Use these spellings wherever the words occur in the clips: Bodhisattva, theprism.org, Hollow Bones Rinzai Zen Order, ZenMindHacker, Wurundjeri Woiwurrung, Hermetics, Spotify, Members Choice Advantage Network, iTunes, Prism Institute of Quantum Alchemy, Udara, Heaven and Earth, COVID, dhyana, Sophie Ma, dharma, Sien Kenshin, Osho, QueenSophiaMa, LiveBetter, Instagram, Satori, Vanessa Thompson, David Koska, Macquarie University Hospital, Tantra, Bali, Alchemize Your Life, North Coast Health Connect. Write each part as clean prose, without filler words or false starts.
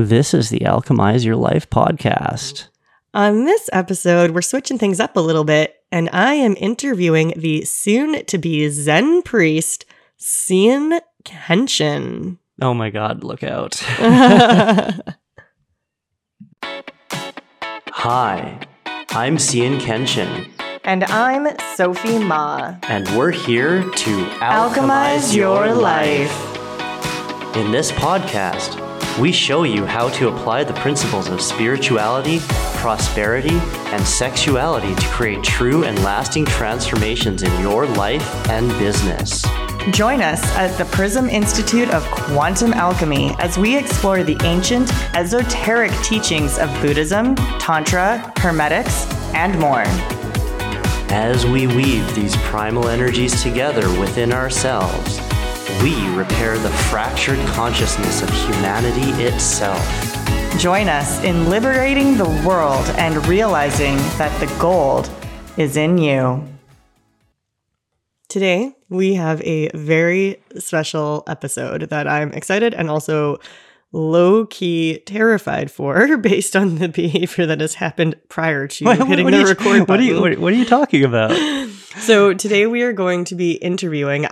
This is the Alchemize Your Life podcast. On this episode, we're switching things up a little bit, and I am interviewing the soon-to-be Zen priest, Sien Kenshin. Oh my God, look out. Hi, I'm Sien Kenshin. And I'm Sophie Ma. And we're here to alchemize your life. In this podcast, we show you how to apply the principles of spirituality, prosperity, and sexuality to create true and lasting transformations in your life and business. Join us at the Prism Institute of Quantum Alchemy as we explore the ancient, esoteric teachings of Buddhism, Tantra, Hermetics, and more. As we weave these primal energies together within ourselves, we repair the fractured consciousness of humanity itself. Join us in liberating the world and realizing that the gold is in you. Today, we have a very special episode that I'm excited and also low-key terrified for, based on the behavior that has happened prior to hitting the record button. What are you talking about? So today we are going to be interviewing,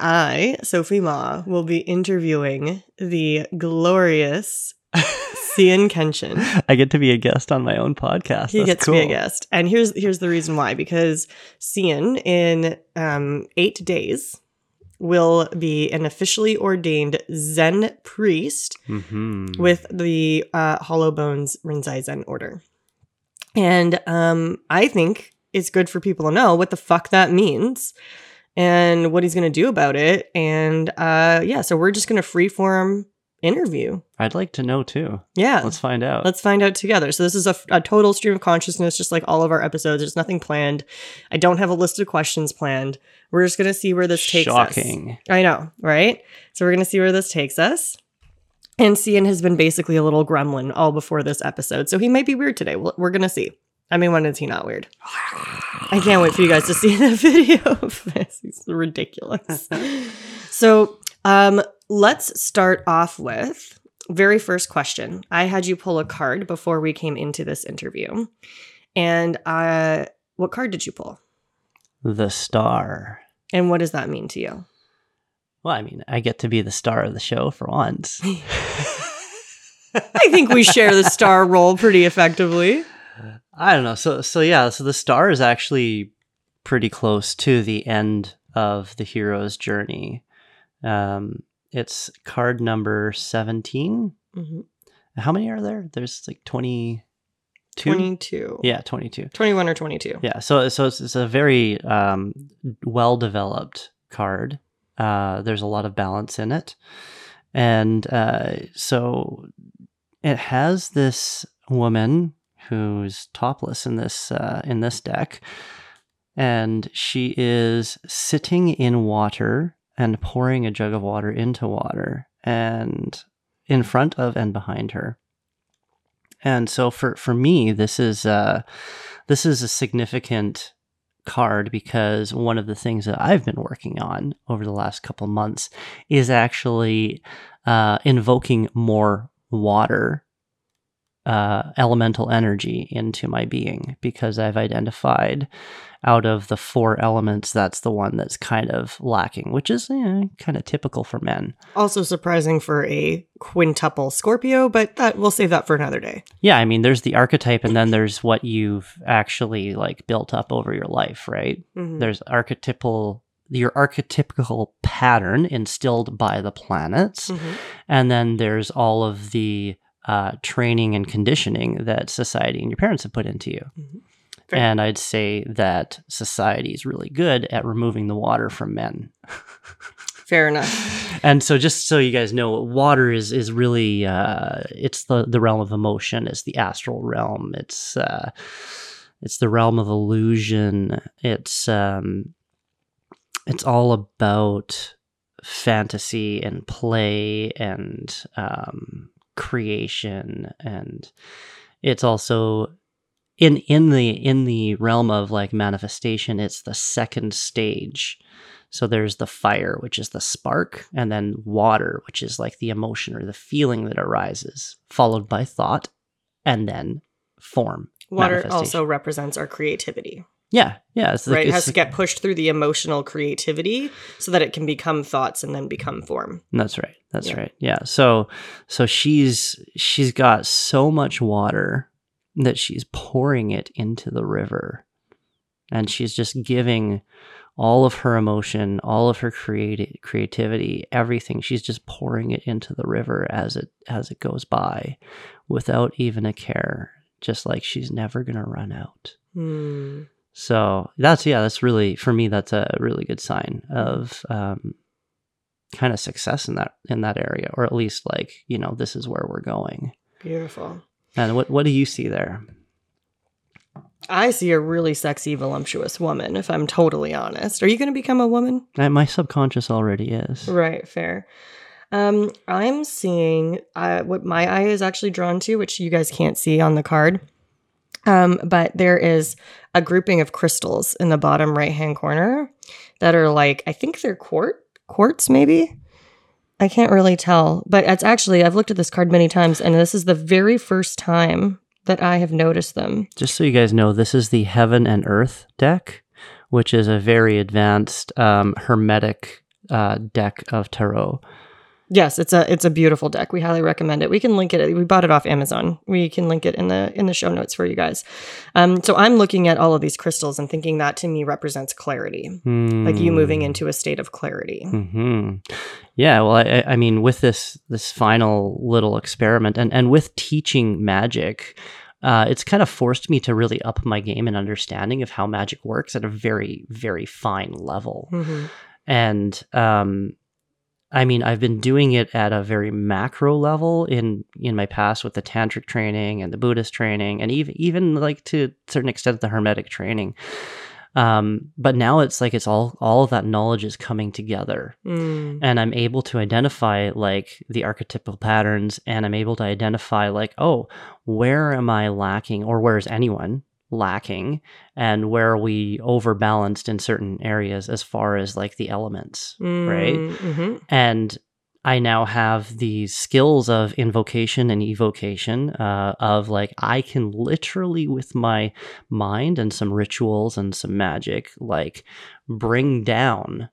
Sophie Ma, will be interviewing the glorious Sien Kenshin. I get to be a guest on my own podcast. That's cool. He gets to be a guest. And here's the reason why, because Sien, in 8 days, will be an officially ordained Zen priest with the Hollow Bones Rinzai Zen Order. And I think it's good for people to know what the fuck that means and what he's going to do about it. And so we're just going to freeform interview. I'd like to know too. Yeah. Let's find out. Let's find out together. So this is a total stream of consciousness, just like all of our episodes. There's nothing planned. I don't have a list of questions planned. We're just going to see where this takes us. Shocking. I know, right? So we're going to see where this takes us. And Sien has been basically a little gremlin all before this episode. So he might be weird today. We're going to see. I mean, when is he not weird? I can't wait for you guys to see the video of this. It's ridiculous. So, let's start off with very first question. I had you pull a card before we came into this interview. And what card did you pull? The star. And what does that mean to you? Well, I mean, I get to be the star of the show for once. I think we share the star role pretty effectively. I don't know. So the star is actually pretty close to the end of the hero's journey. It's card number 17. Mm-hmm. How many are there? There's like 22. 22. Yeah, 22. 21 or 22. Yeah. So it's a very well-developed card. There's a lot of balance in it, and so it has this woman who's topless in this deck, and she is sitting in water and pouring a jug of water into water, and in front of and behind her. And so for me, this is a significant card, because one of the things that I've been working on over the last couple months is actually invoking more water, elemental energy into my being, because I've identified out of the four elements, that's the one that's kind of lacking, which is kind of typical for men. Also surprising for a quintuple Scorpio, but we'll save that for another day. Yeah, I mean, there's the archetype, and then there's what you've actually like built up over your life, right? Mm-hmm. There's your archetypical pattern instilled by the planets, and then there's all of the training and conditioning that society and your parents have put into you. Mm-hmm. And I'd say that society is really good at removing the water from men. Fair enough. And so just so you guys know, water is really, it's the realm of emotion. It's the astral realm. It's the realm of illusion. It's all about fantasy and play and creation, and it's also in the realm of like manifestation. It's the second stage, So there's the fire, which is the spark, and then water, which is like the emotion or the feeling that arises, followed by thought, and then form. Water also represents our creativity. Yeah, yeah. It's right, it has to get pushed through the emotional creativity so that it can become thoughts and then become form. That's right. That's right. Yeah. So she's got so much water that she's pouring it into the river, and she's just giving all of her emotion, all of her creativity, everything. She's just pouring it into the river as it goes by, without even a care. Just like she's never gonna run out. Mm. So that's really, for me, that's a really good sign of kind of success in that area, or at least like, you know, this is where we're going. Beautiful. And what do you see there? I see a really sexy, voluptuous woman, if I'm totally honest. Are you going to become a woman? My subconscious already is. Right, fair. I'm seeing what my eye is actually drawn to, which you guys can't see on the card. But there is a grouping of crystals in the bottom right-hand corner that are like, I think they're quartz maybe? I can't really tell. But it's actually, I've looked at this card many times, and this is the very first time that I have noticed them. Just so you guys know, this is the Heaven and Earth deck, which is a very advanced hermetic deck of tarot. Yes, it's a beautiful deck. We highly recommend it. We can link it. We bought it off Amazon. We can link it in the show notes for you guys. So I'm looking at all of these crystals and thinking that to me represents clarity, like you moving into a state of clarity. Mm-hmm. Yeah, well, I mean, with this final little experiment and with teaching magic, it's kind of forced me to really up my game and understanding of how magic works at a very, very fine level. Mm-hmm. And I mean, I've been doing it at a very macro level in my past with the tantric training and the Buddhist training, and even like to a certain extent the hermetic training. But now it's like it's all of that knowledge is coming together, and I'm able to identify like the archetypal patterns, and I'm able to identify like, oh, where am I lacking, or where is anyone lacking, and where are we overbalanced in certain areas as far as like the elements, right? Mm-hmm. And I now have these skills of invocation and evocation of like, I can literally with my mind and some rituals and some magic, like bring down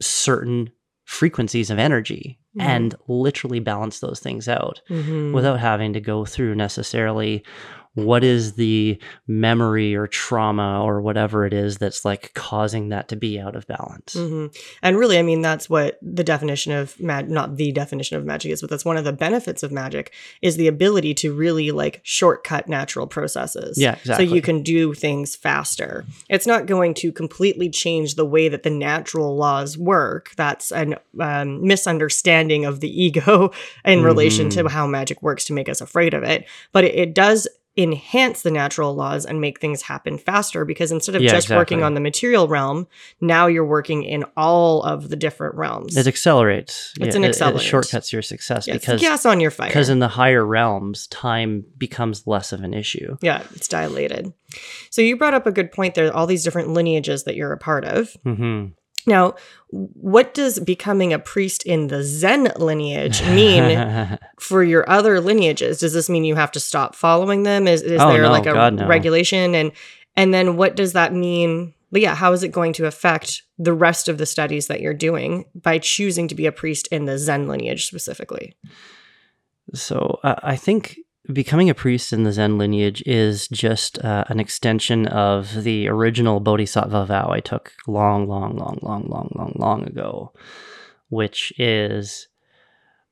certain frequencies of energy and literally balance those things out without having to go through necessarily what is the memory or trauma or whatever it is that's like causing that to be out of balance. Mm-hmm. And really, I mean, that's what the definition of not the definition of magic is, but that's one of the benefits of magic is the ability to really like shortcut natural processes. Yeah, exactly. So you can do things faster. It's not going to completely change the way that the natural laws work. That's a misunderstanding of the ego in relation to how magic works to make us afraid of it. But it does enhance the natural laws and make things happen faster, because instead of working on the material realm, now you're working in all of the different realms. It accelerates. It shortcuts your success. Yeah, because gas on your fire. Because in the higher realms, time becomes less of an issue. Yeah, it's dilated. So you brought up a good point there, all these different lineages that you're a part of. Mm-hmm. Now, what does becoming a priest in the Zen lineage mean for your other lineages? Does this mean you have to stop following them? Is there a regulation? And then what does that mean? But yeah, how is it going to affect the rest of the studies that you're doing by choosing to be a priest in the Zen lineage specifically? So I think becoming a priest in the Zen lineage is just an extension of the original Bodhisattva vow I took long ago, which is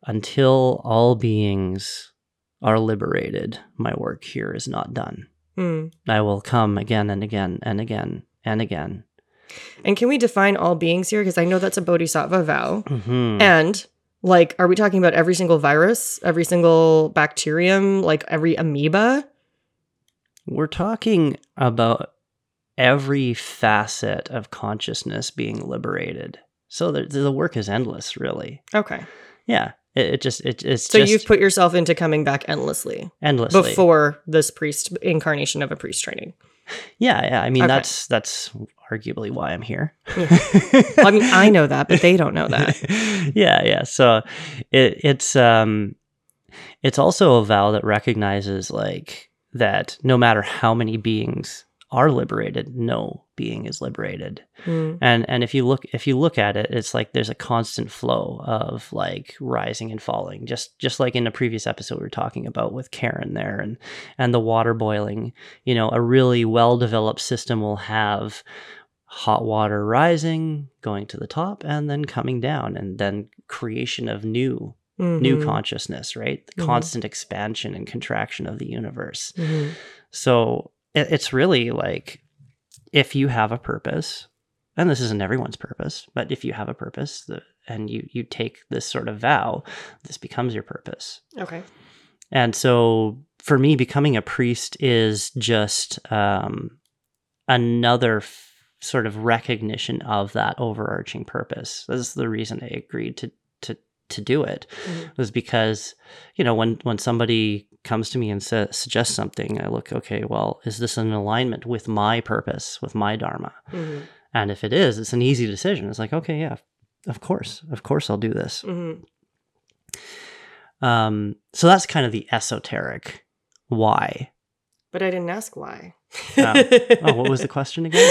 until all beings are liberated, my work here is not done. I will come again and again and again and again. And can we define all beings here? Because I know that's a Bodhisattva vow. Mm-hmm. And like, are we talking about every single virus, every single bacterium, like every amoeba? We're talking about every facet of consciousness being liberated. So the work is endless, really. Okay. Yeah. It's just you've put yourself into coming back endlessly before this priest incarnation of a priest training. Yeah. I mean, that's arguably why I'm here. Yeah. Well, I mean, I know that, but they don't know that. Yeah. So it's also a vow that recognizes like that no matter how many beings are liberated, no being is liberated. Mm. And if you look at it, it's like there's a constant flow of like rising and falling, just like in the previous episode we were talking about with Karen there and the water boiling. You know, a really well-developed system will have hot water rising, going to the top, and then coming down, and then creation of new consciousness, right? The constant expansion and contraction of the universe. Mm-hmm. So it's really like, if you have a purpose, and this isn't everyone's purpose, but if you have a purpose and you take this sort of vow, this becomes your purpose. Okay. And so for me, becoming a priest is just another sort of recognition of that overarching purpose. This is the reason I agreed to do it, was because, you know, when somebody comes to me and suggests something, I look, okay, well, is this in alignment with my purpose, with my dharma? Mm-hmm. And if it is, it's an easy decision. It's like, okay, yeah, of course I'll do this. Mm-hmm. So that's kind of the esoteric why. But I didn't ask why. Oh, what was the question again?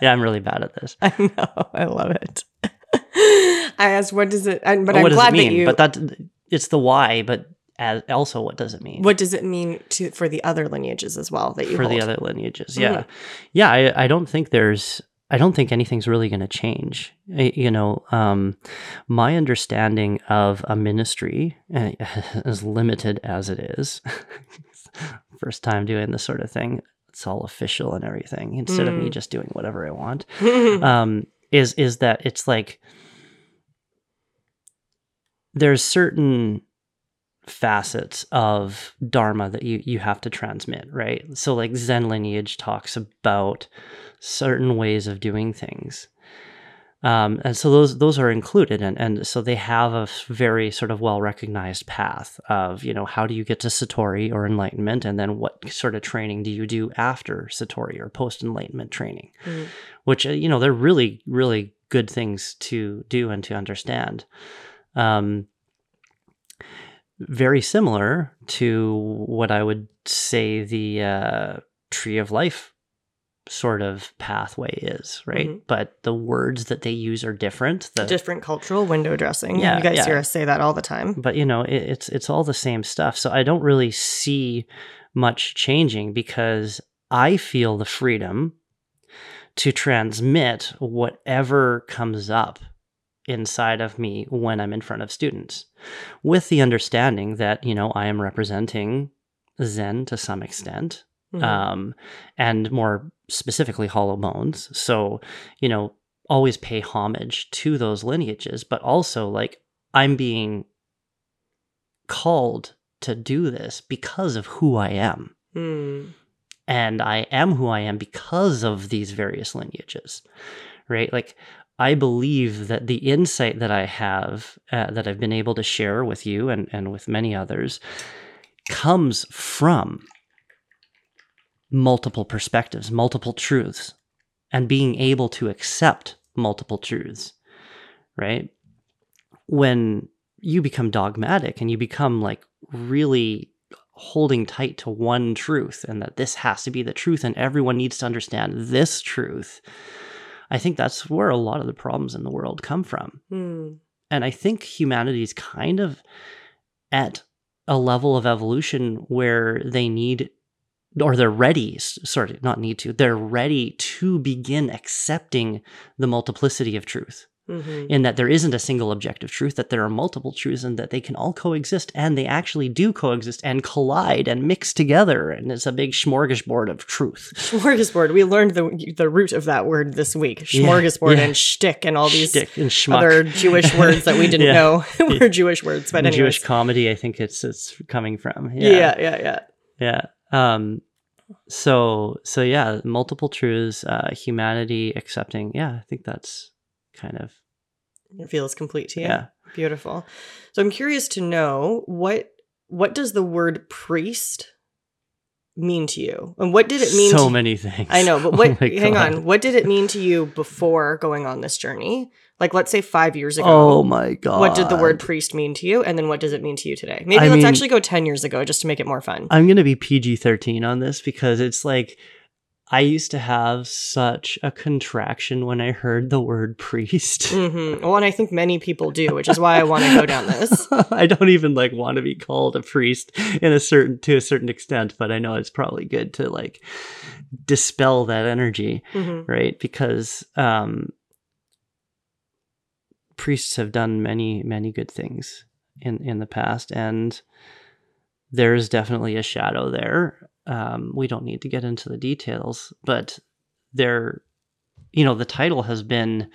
Yeah, I'm really bad at this. I know, I love it. I asked, what does it? But I'm glad that you. But it's the why. But also, what does it mean? What does it mean for the other lineages as well that you hold? The other lineages? Yeah, mm-hmm. Yeah. I don't think anything's really going to change. My understanding of a ministry, as limited as it is, first time doing this sort of thing. It's all official and everything. Instead of me just doing whatever I want, is that it's like, there's certain facets of dharma that you have to transmit, right? So like Zen lineage talks about certain ways of doing things. And so those are included. And so they have a very sort of well-recognized path of, you know, how do you get to Satori or enlightenment? And then what sort of training do you do after Satori or post-enlightenment training? Mm. Which, you know, they're really, really good things to do and to understand. Very similar to what I would say the Tree of Life sort of pathway is, right? Mm-hmm. But the words that they use are different. Different cultural window dressing. Yeah, you guys hear us say that all the time. But, you know, it's all the same stuff. So I don't really see much changing because I feel the freedom to transmit whatever comes up inside of me when I'm in front of students, with the understanding that, you know, I am representing Zen to some extent, and more specifically Hollow Bones. So, you know, always pay homage to those lineages, but also like I'm being called to do this because of who I am. Mm. And I am who I am because of these various lineages, right? Like, I believe that the insight that I have, that I've been able to share with you and with many others, comes from multiple perspectives, multiple truths, and being able to accept multiple truths, right? When you become dogmatic and you become like really holding tight to one truth and that this has to be the truth and everyone needs to understand this truth, I think that's where a lot of the problems in the world come from. Mm. And I think humanity is kind of at a level of evolution where they need, or they're ready, sorry, not need to, they're ready to begin accepting the multiplicity of truth. Mm-hmm. In that there isn't a single objective truth, that there are multiple truths and that they can all coexist, and they actually do coexist and collide and mix together, and it's a big smorgasbord of truth. Smorgasbord. We learned the root of that word this week. Smorgasbord. And shtick and all these other Jewish words that we didn't know were Jewish words. But anyways. Jewish comedy, I think it's coming from. Yeah. So yeah, multiple truths, humanity accepting. Yeah, I think that's kind of, it feels complete to you. Yeah. Beautiful. So I'm curious to know, what does the word priest mean to you? And what did it mean? So many things. I know, but what, hang on. What did it mean to you before going on this journey? Like, let's say 5 years ago. Oh my God. What did the word priest mean to you? And then what does it mean to you today? Maybe let's actually go 10 years ago just to make it more fun. I'm going to be PG-13 on this because it's like, I used to have such a contraction when I heard the word priest. Mm-hmm. Well, and I think many people do, which is why I want to go down this. I don't even like want to be called a priest to a certain extent, but I know it's probably good to like dispel that energy, mm-hmm. right? Because priests have done many, many good things in the past, and there is definitely a shadow there. We don't need to get into the details, but there, you know, the title has been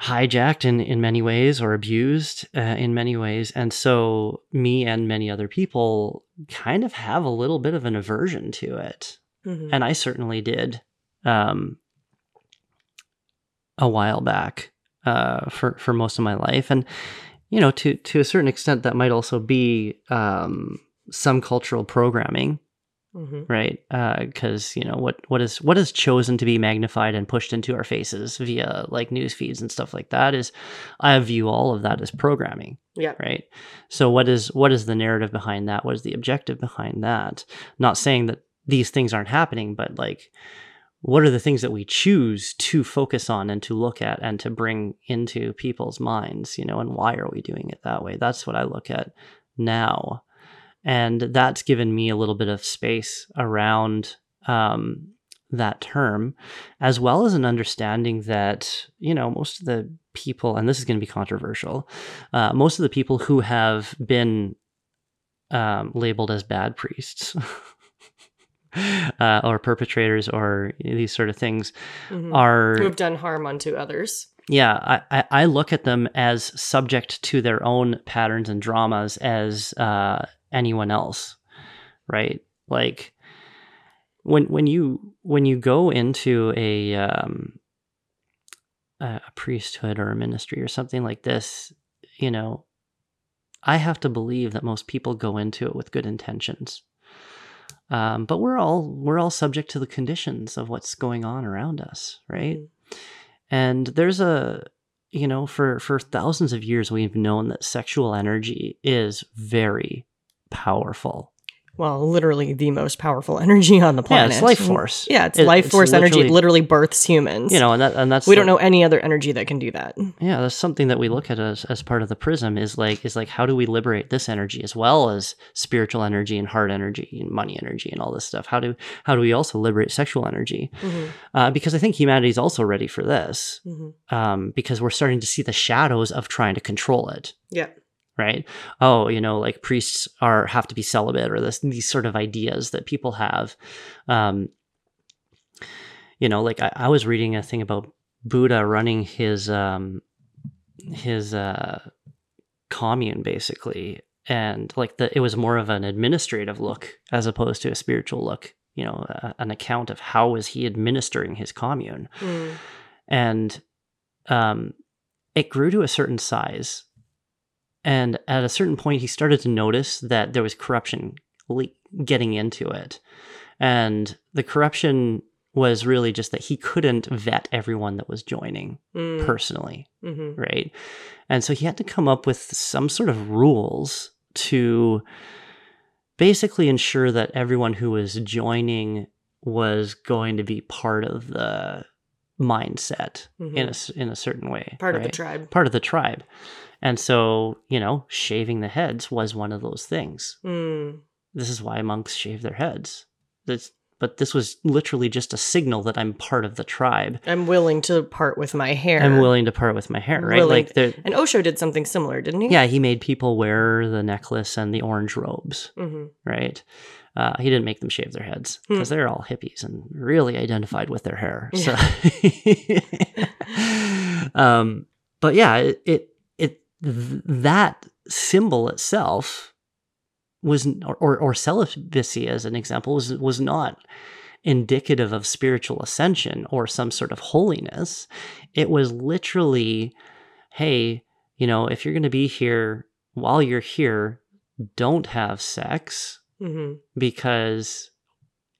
hijacked in many ways, or abused in many ways. And so me and many other people kind of have a little bit of an aversion to it. Mm-hmm. And I certainly did a while back for most of my life. And, you know, to a certain extent, that might also be some cultural programming, mm-hmm. right? Because you know what is chosen to be magnified and pushed into our faces via like news feeds and stuff like that is, I view all of that as programming. Yeah. Right. So what is the narrative behind that? What is the objective behind that? Not saying that these things aren't happening, but like, what are the things that we choose to focus on and to look at and to bring into people's minds? You know, and why are we doing it that way? That's what I look at now. And that's given me a little bit of space around that term, as well as an understanding that, you know, most of the people, and this is going to be controversial, most of the people who have been labeled as bad priests or perpetrators or these sort of things mm-hmm. are... who have done harm unto others. Yeah, I look at them as subject to their own patterns and dramas as... anyone else, right? Like when you go into a priesthood or a ministry or something like this, you know, I have to believe that most people go into it with good intentions, but we're all subject to the conditions of what's going on around us, right? Mm-hmm. And there's a, you know, for thousands of years we've known that sexual energy is very powerful. Well, literally the most powerful energy on the planet. Yeah, it's life force. Yeah, it's life force energy. It literally births humans. You know, and that's we don't know any other energy that can do that. Yeah, that's something that we look at as part of the prism is like how do we liberate this energy as well as spiritual energy and heart energy and money energy and all this stuff? How do we also liberate sexual energy? Mm-hmm. Because I think humanity is also ready for this, mm-hmm. Because we're starting to see the shadows of trying to control it. Yeah. Right? Oh, you know, like priests have to be celibate, or these sort of ideas that people have. You know, like I was reading a thing about Buddha running his commune, basically, and like it was more of an administrative look as opposed to a spiritual look. You know, an account of how was he administering his commune, and it grew to a certain size. And at a certain point, he started to notice that there was corruption getting into it. And the corruption was really just that he couldn't vet everyone that was joining personally, mm-hmm. right? And so he had to come up with some sort of rules to basically ensure that everyone who was joining was going to be part of the mindset mm-hmm. in a certain way. Part of the tribe. Part of the tribe. And so, you know, shaving the heads was one of those things. Mm. This is why monks shave their heads. But this was literally just a signal that I'm part of the tribe. I'm willing to part with my hair. Right? And Osho did something similar, didn't he? Yeah, he made people wear the necklace and the orange robes, mm-hmm. right? He didn't make them shave their heads because they're all hippies and really identified with their hair. So, but yeah, that symbol itself was, or celibacy as an example, was not indicative of spiritual ascension or some sort of holiness. It was literally, hey, you know, if you're going to be here, while you're here, don't have sex, mm-hmm. because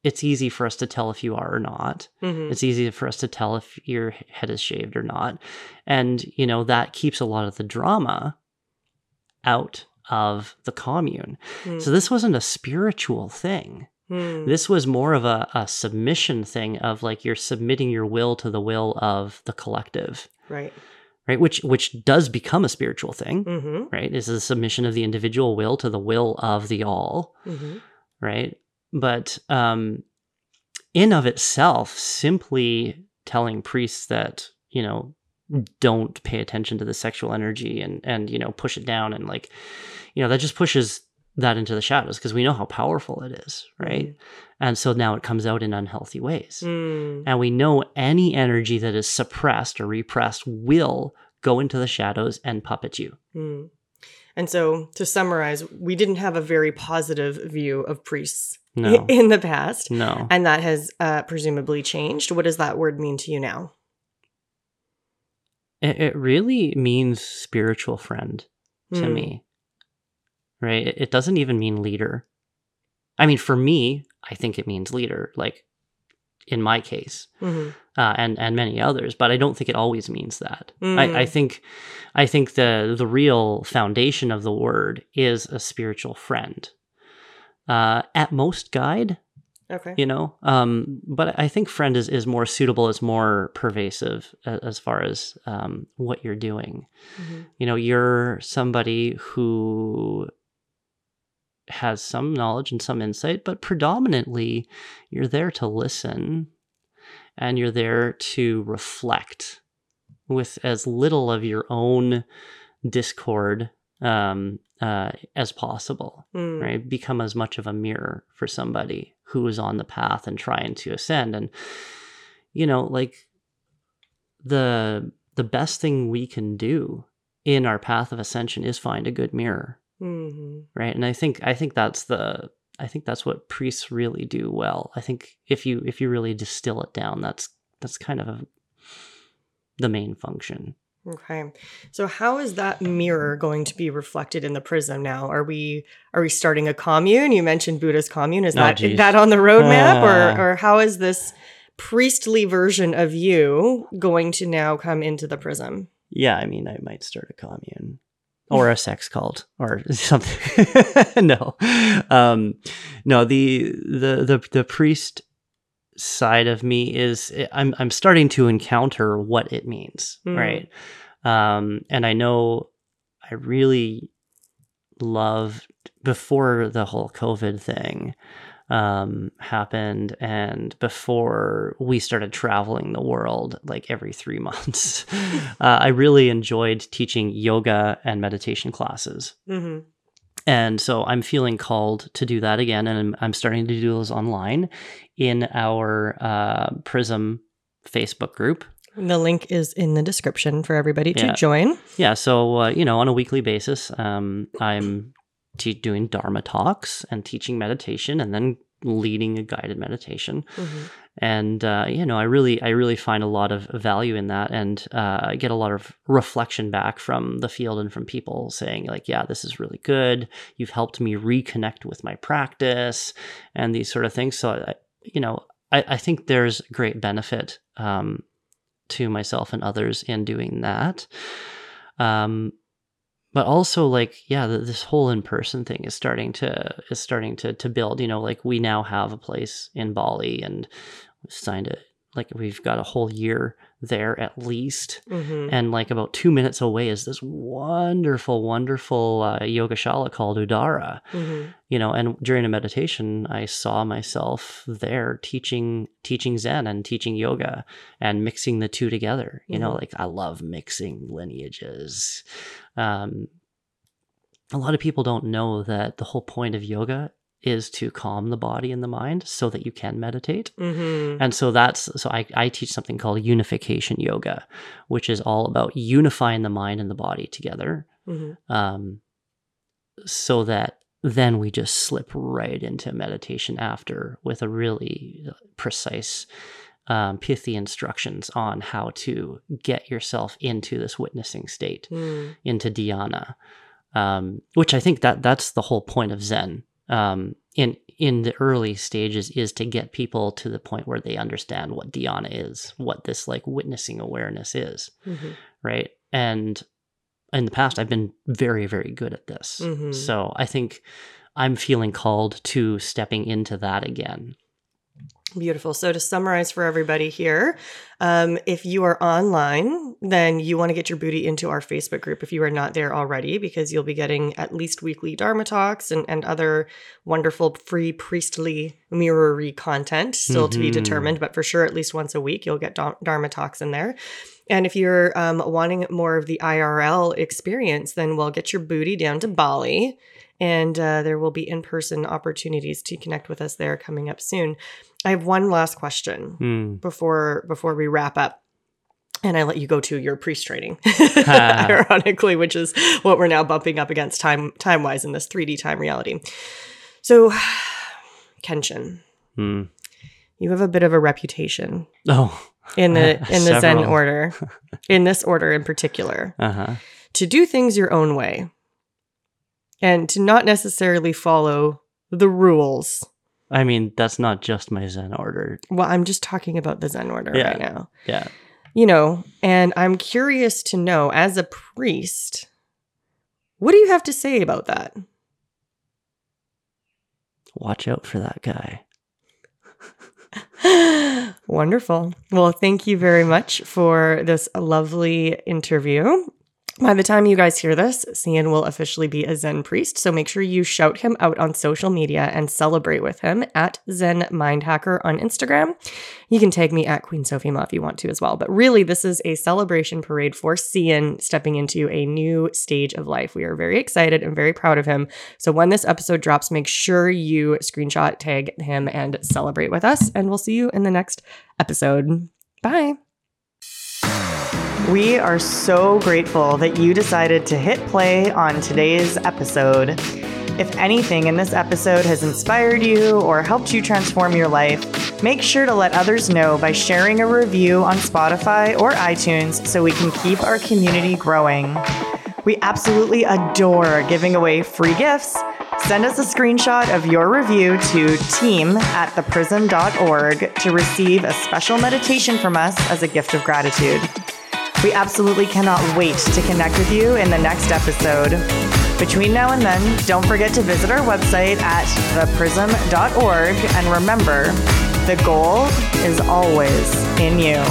it's easy for us to tell if you are or not. Mm-hmm. It's easy for us to tell if your head is shaved or not. And, you know, that keeps a lot of the drama out of the commune. Mm. So this wasn't a spiritual thing. Mm. This was more of a submission thing of like, you're submitting your will to the will of the collective. Right. Right. Which does become a spiritual thing, mm-hmm. right? It's a submission of the individual will to the will of the all, mm-hmm. right? But in of itself, simply telling priests that, you know, don't pay attention to the sexual energy and you know, push it down and like, you know, that just pushes that into the shadows because we know how powerful it is, right? Mm. And so now it comes out in unhealthy ways. Mm. And we know any energy that is suppressed or repressed will go into the shadows and puppet you. Mm. And so to summarize, we didn't have a very positive view of priests. No. In the past. No. And that has presumably changed. What does that word mean to you now? It really means spiritual friend to me, right? It doesn't even mean leader. I mean, for me, I think it means leader, like in my case, mm-hmm. and many others, but I don't think it always means that. Mm. I think the real foundation of the word is a spiritual friend. At most guide, okay, you know, but I think friend is more suitable, is more pervasive as far as what you're doing. Mm-hmm. You know, you're somebody who has some knowledge and some insight, but predominantly you're there to listen and you're there to reflect with as little of your own discord as possible, right? Become as much of a mirror for somebody who is on the path and trying to ascend. And, you know, like the best thing we can do in our path of ascension is find a good mirror, mm-hmm. right? And I think that's what priests really do well. I think if you really distill it down, that's kind of the main function. Okay. So how is that mirror going to be reflected in the prism now? Are we starting a commune? You mentioned Buddha's commune. Is that on the roadmap? Or how is this priestly version of you going to now come into the prism? Yeah, I mean, I might start a commune. Or a sex cult or something. No. No, the priest side of me is I'm starting to encounter what it means, right? And I know I really loved before the whole COVID thing happened and before we started traveling the world like every 3 months, I really enjoyed teaching yoga and meditation classes. Mm-hmm. And so I'm feeling called to do that again, and I'm starting to do those online in our Prism Facebook group. The link is in the description for everybody to join. Yeah, so, you know, on a weekly basis, I'm doing Dharma talks and teaching meditation and then leading a guided meditation. Mm-hmm. And, you know, I really find a lot of value in that, and I get a lot of reflection back from the field and from people saying like, yeah, this is really good. You've helped me reconnect with my practice and these sort of things. So, I think there's great benefit to myself and others in doing that. But also, like, yeah, this whole in-person thing is starting to build. You know, like, we now have a place in Bali, and we've signed it. Like, we've got a whole year there at least, mm-hmm. and like about 2 minutes away is this wonderful yoga shala called Udara. Mm-hmm. You know, and during a meditation, I saw myself there teaching Zen and teaching yoga and mixing the two together. You know, like, I love mixing lineages. A lot of people don't know that the whole point of yoga is to calm the body and the mind so that you can meditate. Mm-hmm. And so I teach something called unification yoga, which is all about unifying the mind and the body together, mm-hmm. So that then we just slip right into meditation after with a really precise pithy instructions on how to get yourself into this witnessing state, into dhyana, which I think that's the whole point of Zen in the early stages is to get people to the point where they understand what dhyana is, what this like witnessing awareness is, mm-hmm. right? And in the past, I've been very, very good at this. Mm-hmm. So I think I'm feeling called to stepping into that again. Beautiful. So to summarize for everybody here, if you are online, then you want to get your booty into our Facebook group if you are not there already, because you'll be getting at least weekly Dharma talks and other wonderful free priestly mirrory content still to be determined, but for sure at least once a week you'll get Dharma talks in there. And if you're wanting more of the IRL experience, then well, get your booty down to Bali, and there will be in-person opportunities to connect with us there coming up soon. I have one last question before we wrap up, and I let you go to your priest training, ironically, which is what we're now bumping up against time-wise in this 3D time reality. So, Kenshin, you have a bit of a reputation in the Zen order, in this order in particular, to do things your own way and to not necessarily follow the rules. I mean, that's not just my Zen order. Well, I'm just talking about the Zen order right now. Yeah. You know, and I'm curious to know, as a priest, what do you have to say about that? Watch out for that guy. Wonderful. Well, thank you very much for this lovely interview. By the time you guys hear this, Sien will officially be a Zen priest, so make sure you shout him out on social media and celebrate with him at ZenMindHacker on Instagram. You can tag me at QueenSophiaMa if you want to as well. But really, this is a celebration parade for Sien stepping into a new stage of life. We are very excited and very proud of him. So when this episode drops, make sure you screenshot, tag him, and celebrate with us. And we'll see you in the next episode. Bye. We are so grateful that you decided to hit play on today's episode. If anything in this episode has inspired you or helped you transform your life, make sure to let others know by sharing a review on Spotify or iTunes so we can keep our community growing. We absolutely adore giving away free gifts. Send us a screenshot of your review to team@theprism.org to receive a special meditation from us as a gift of gratitude. We absolutely cannot wait to connect with you in the next episode. Between now and then, don't forget to visit our website at theprism.org. And remember, the goal is always in you.